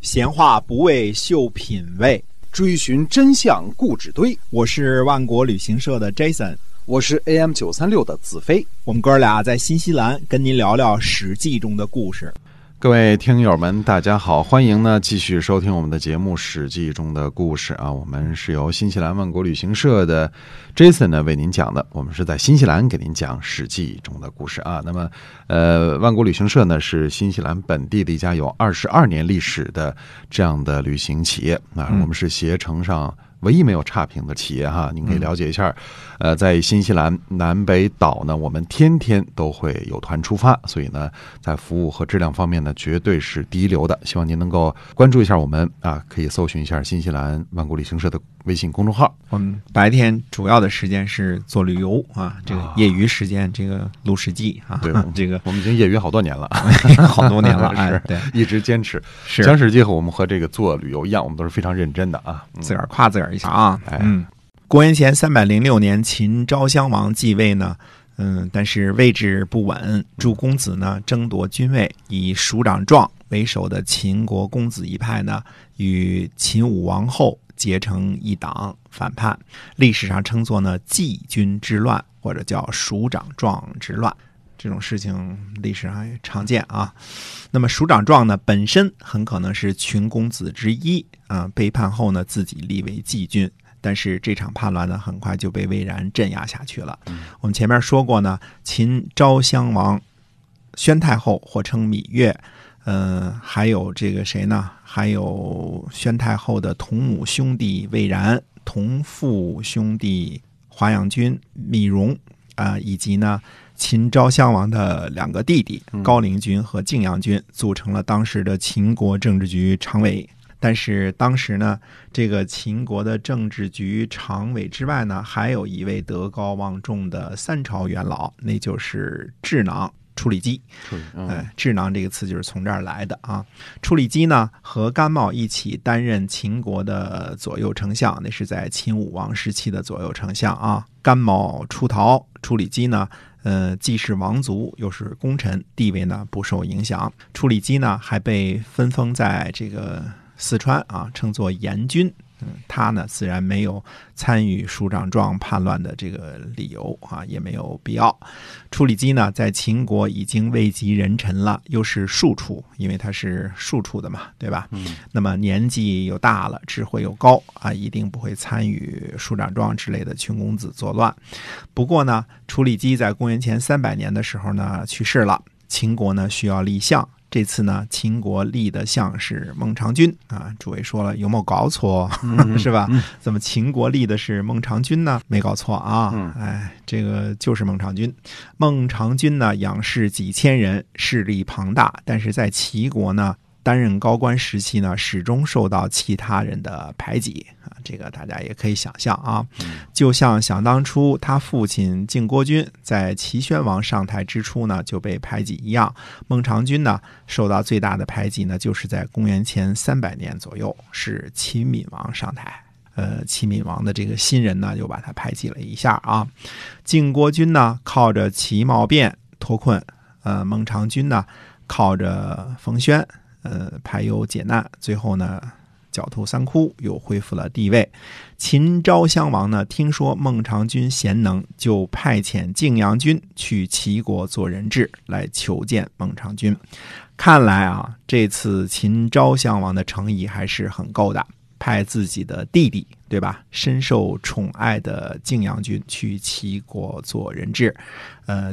闲话不为秀品味，追寻真相固执堆。我是万国旅行社的 Jason， 我是 AM936 的子飞。我们哥俩在新西兰跟您聊聊《史记》中的故事。各位听友们大家好，欢迎呢继续收听我们的节目《史记》中的故事啊。我们是由新西兰万国旅行社的 Jason 呢为您讲的，我们是在新西兰给您讲《史记》中的故事啊。那么万国旅行社呢是新西兰本地的一家有22年历史的这样的旅行企业啊，我们是携程上唯一没有差评的企业哈，您可以了解一下。在新西兰南北岛呢，我们天天都会有团出发，所以呢，在服务和质量方面呢，绝对是第一流的。希望您能够关注一下我们啊，可以搜寻一下新西兰万国旅行社的微信公众号。我们白天主要的时间是做旅游啊，这个业余时间这个录史记啊，对，这个我们已经业余好多年了，好多年了，是，对，一直坚持。是讲史记和我们和这个做旅游一样，我们都是非常认真的啊，自个儿夸自个儿。一下啊，公元前306年，秦昭襄王继位呢，但是位置不稳，诸公子呢争夺君位，以署长壮为首的秦国公子一派呢，与秦武王后结成一党反叛，历史上称作呢季军之乱，或者叫署长壮之乱。这种事情历史上也常见啊。那么署长壮呢，本身很可能是群公子之一啊，背叛后呢，自己立为季军。但是这场叛乱呢，很快就被魏然镇压下去了。我们前面说过呢，秦昭襄王宣太后，或称芈月，还有这个谁呢？还有宣太后的同母兄弟魏然，同父兄弟华阳君芈戎啊，以及呢，秦昭襄王的两个弟弟高陵君和泾阳君，组成了当时的秦国政治局常委。但是当时呢，这个秦国的政治局常委之外呢，还有一位德高望重的三朝元老，那就是智囊处理姬。智囊这个词就是从这儿来的啊。处理姬呢和甘茂一起担任秦国的左右丞相，那是在秦武王时期的左右丞相啊。甘茂出逃，处理姬呢既是王族又是功臣，地位呢不受影响。处理姬呢还被分封在这个四川啊，称作盐君。他呢自然没有参与署长壮叛乱的这个理由啊，也没有必要。处理姬呢在秦国已经位极人臣了，又是庶出，因为他是庶出的嘛，对吧？那么年纪又大了，智慧又高啊，一定不会参与署长壮之类的群公子作乱。不过呢，处理姬在公元前300年的时候呢去世了，秦国呢需要立相。这次呢，秦国立的相是孟尝君啊。诸位说了，有没有搞错？是吧？怎么秦国立的是孟尝君呢？没搞错啊！哎，这个就是孟尝君。孟尝君呢，仰视几千人，势力庞大，但是在齐国呢，担任高官时期呢，始终受到其他人的排挤啊。这个大家也可以想象啊，就像想当初他父亲晋国君在齐宣王上台之初呢就被排挤一样，孟尝君呢受到最大的排挤呢，就是在公元前300年左右，是齐闵王上台。齐闵王的这个新人呢又把他排挤了一下啊。晋国君呢靠着齐茂变脱困，孟尝君呢靠着冯谖排忧解难，最后呢狡兔三窟，又恢复了地位。秦昭襄王呢听说孟尝君贤能，就派遣泾阳君去齐国做人质，来求见孟尝君。看来啊，这次秦昭襄王的诚意还是很够的，派自己的弟弟，对吧，深受宠爱的泾阳君去齐国做人质，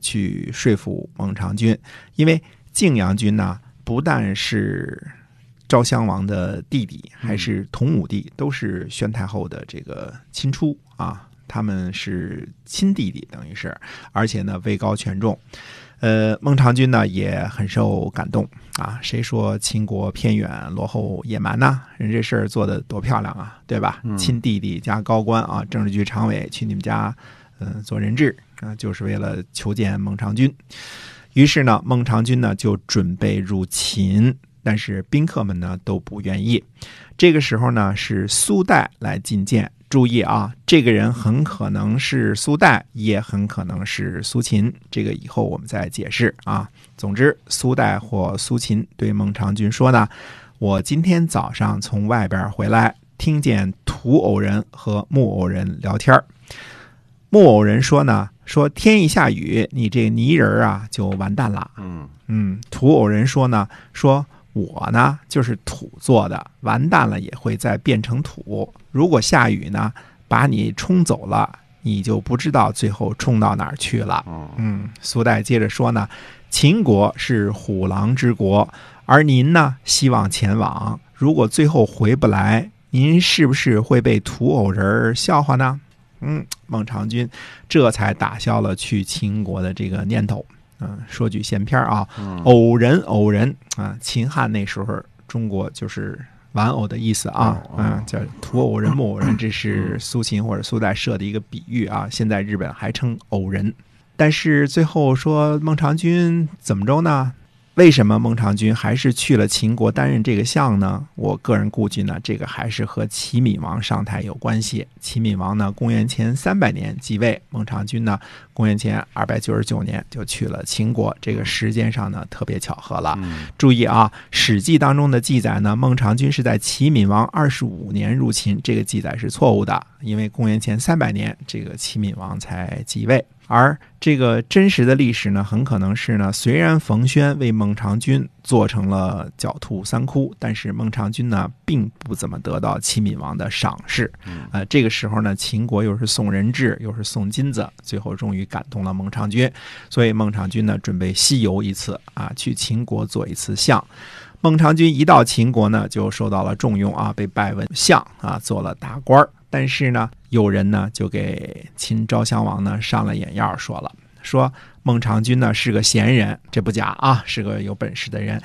去说服孟尝君。因为泾阳君呢不但是昭襄王的弟弟，还是同母弟，都是宣太后的这个亲出啊，他们是亲弟弟，等于是，而且呢位高权重。孟尝君呢也很受感动啊，谁说秦国偏远落后野蛮呢？人这事儿做得多漂亮啊，对吧？亲弟弟加高官啊，政治局常委去你们家做人质啊，就是为了求见孟尝君。于是呢，孟尝君呢就准备入秦。但是宾客们呢都不愿意。这个时候呢是苏代来觐见，注意啊，这个人很可能是苏代，也很可能是苏秦，这个以后我们再解释啊。总之，苏代或苏秦对孟尝君说呢，我今天早上从外边回来，听见土偶人和木偶人聊天。木偶人说呢，说天一下雨，你这泥人啊就完蛋了。土偶人说呢，说我呢就是土做的，完蛋了也会再变成土。如果下雨呢，把你冲走了，你就不知道最后冲到哪儿去了。苏代接着说呢，秦国是虎狼之国，而您呢希望前往，如果最后回不来，您是不是会被土偶人笑话呢？孟尝君这才打消了去秦国的这个念头。说句闲篇啊，偶人啊，秦汉那时候中国就是玩偶的意思啊，叫土偶人、木偶人，这是苏秦或者苏代设的一个比喻啊。现在日本还称偶人，但是最后说孟尝君怎么着呢？为什么孟尝君还是去了秦国担任这个相呢？我个人估计呢，这个还是和齐闵王上台有关系。齐闵王呢，公元前300年即位，孟尝君呢，公元前299年就去了秦国，这个时间上呢特别巧合了。注意啊，《史记》当中的记载呢，孟尝君是在齐闵王25年入秦，这个记载是错误的，因为公元前300年这个齐闵王才即位。而这个真实的历史呢，很可能是呢，虽然冯谖为孟尝君做成了狡兔三窟，但是孟尝君呢，并不怎么得到齐闵王的赏识。这个时候呢，秦国又是送人质，又是送金子，最后终于感动了孟尝君。所以孟尝君呢，准备西游一次啊，去秦国做一次相。孟尝君一到秦国呢，就受到了重用啊，被拜为相啊，做了大官。但是呢，有人呢就给秦昭襄王呢上了眼药，说了，说孟尝君呢是个贤人，这不假啊，是个有本事的人。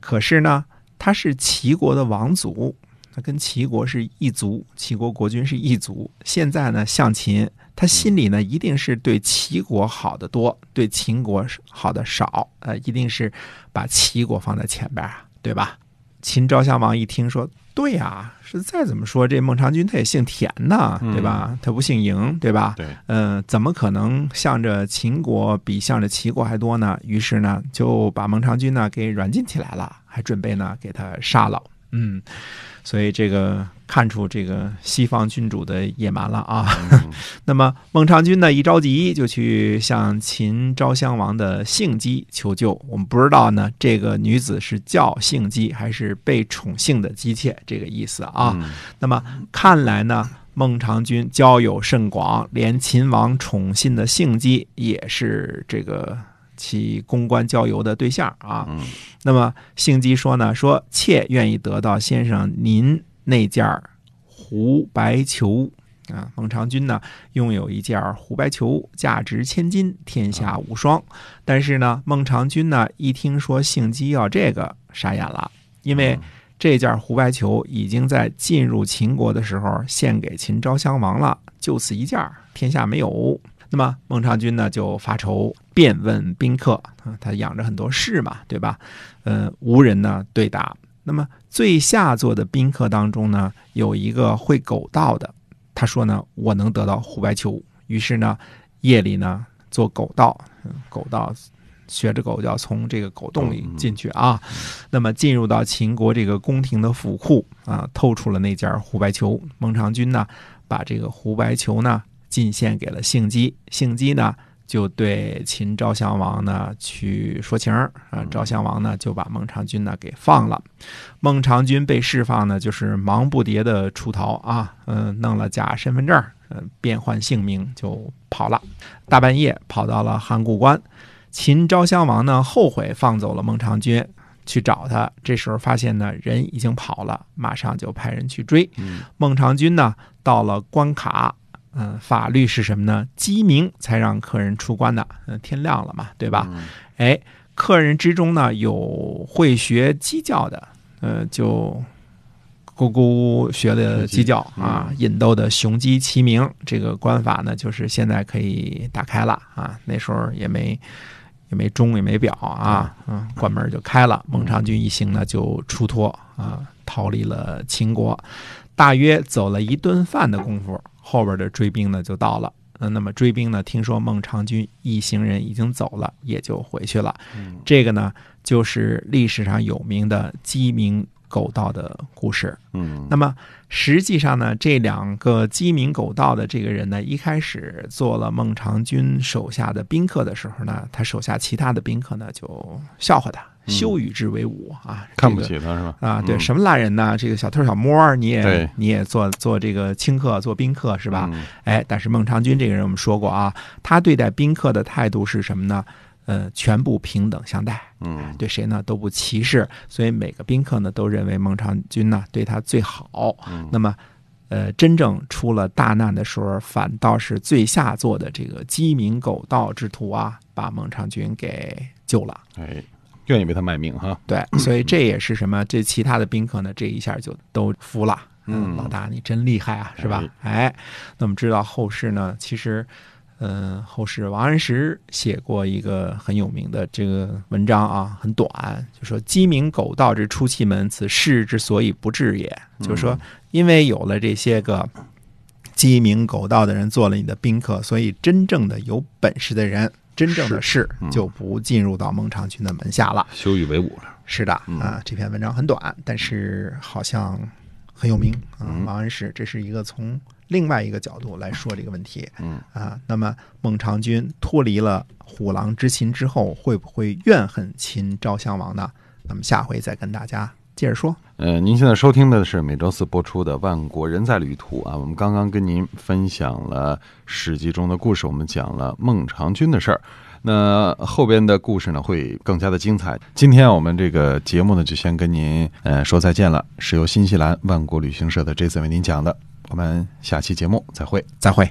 可是呢，他是齐国的王族，他跟齐国是一族，齐国国君是一族。现在呢，相秦，他心里呢一定是对齐国好的多，对秦国好的少，一定是把齐国放在前边，对吧？秦昭襄王一听说，对啊，是再怎么说这孟尝君他也姓田呢，对吧？他不姓嬴，对吧？怎么可能向着秦国比向着齐国还多呢？于是呢，就把孟尝君呢给软禁起来了，还准备呢给他杀了。所以这个看出这个西方君主的野蛮了啊。那么孟尝君呢一着急就去向秦昭襄王的姓姬求救。我们不知道呢这个女子是叫姓姬还是被宠幸的姬妾这个意思啊。那么看来呢孟尝君交友甚广，连秦王宠信的姓姬也是这个其公关交游的对象啊。那么姓姬说呢，说妾愿意得到先生您那件狐白裘啊。孟尝君呢拥有一件狐白裘，价值1000金，天下无双。但是呢，孟尝君呢一听说姓姬要这个，傻眼了，因为这件狐白裘已经在进入秦国的时候献给秦昭襄王了，就此一件，天下没有。那么孟尝君呢就发愁，便问宾客啊，他养着很多事嘛，对吧？无人呢对答。那么最下座的宾客当中呢，有一个会狗道的，他说呢，我能得到狐白裘。于是呢，夜里呢做狗道，狗道学着狗叫，从这个狗洞里进去啊。那么进入到秦国这个宫廷的府库啊，透出了那件狐白裘。孟尝君呢，把这个狐白裘呢进献给了姓姬。姓姬呢就对秦昭襄王呢去说情啊，昭襄王呢就把孟尝君呢给放了。孟尝君被释放呢，就是忙不迭的出逃啊，弄了假身份证，变换姓名就跑了，大半夜跑到了函谷关。秦昭襄王呢后悔放走了孟尝君，去找他，这时候发现呢人已经跑了，马上就派人去追。孟尝君呢到了关卡。法律是什么呢？鸡鸣才让客人出关的，天亮了嘛，对吧？客人之中呢有会学鸡叫的，就咕咕学了鸡叫啊，引逗的雄鸡齐鸣。这个关法呢，就是现在可以打开了啊，那时候也没钟也没表啊，关门就开了。孟尝君一行呢就出脱啊，逃离了秦国。大约走了一顿饭的功夫，后边的追兵呢就到了。那么追兵呢听说孟尝君一行人已经走了，也就回去了。这个呢就是历史上有名的鸡鸣狗盗的故事。嗯，那么实际上呢，这两个鸡鸣狗盗的这个人呢，一开始做了孟尝君手下的宾客的时候呢，他手下其他的宾客呢就笑话他，羞与之为伍啊，看不起他是吧？啊，对，什么烂人呢？这个小偷小摸，你也做这个清客，做宾客是吧？哎，但是孟尝君这个人我们说过啊，他对待宾客的态度是什么呢？全部平等相待，对谁呢都不歧视，所以每个宾客呢都认为孟尝君呢对他最好。那么，真正出了大难的时候，反倒是最下作的这个鸡鸣狗盗之徒啊，把孟尝君给救了。哎，愿意为他卖命哈。对，所以这也是什么？这其他的宾客呢，这一下就都服了。老大你真厉害啊，是吧？哎，那我们知道后世呢，其实。后世王安石写过一个很有名的这个文章啊，很短，就说鸡鸣狗盗之出气门，此事之所以不治也。就是说，因为有了这些个鸡鸣狗盗的人做了你的宾客，所以真正的有本事的人，真正的士就不进入到孟尝君的门下了，羞与为伍了。是的啊，这篇文章很短，但是好像很有名啊。王安石，这是一个从。另外一个角度来说这个问题，那么孟尝君脱离了虎狼之秦之后，会不会怨恨秦昭襄王呢？那么下回再跟大家接着说。您现在收听的是每周四播出的《万国人在旅途》啊，我们刚刚跟您分享了《史记》中的故事，我们讲了孟尝君的事儿。那后边的故事呢会更加的精彩。今天我们这个节目呢就先跟您说再见了，是由新西兰万国旅行社的Jason为您讲的。我们下期节目再会，再会。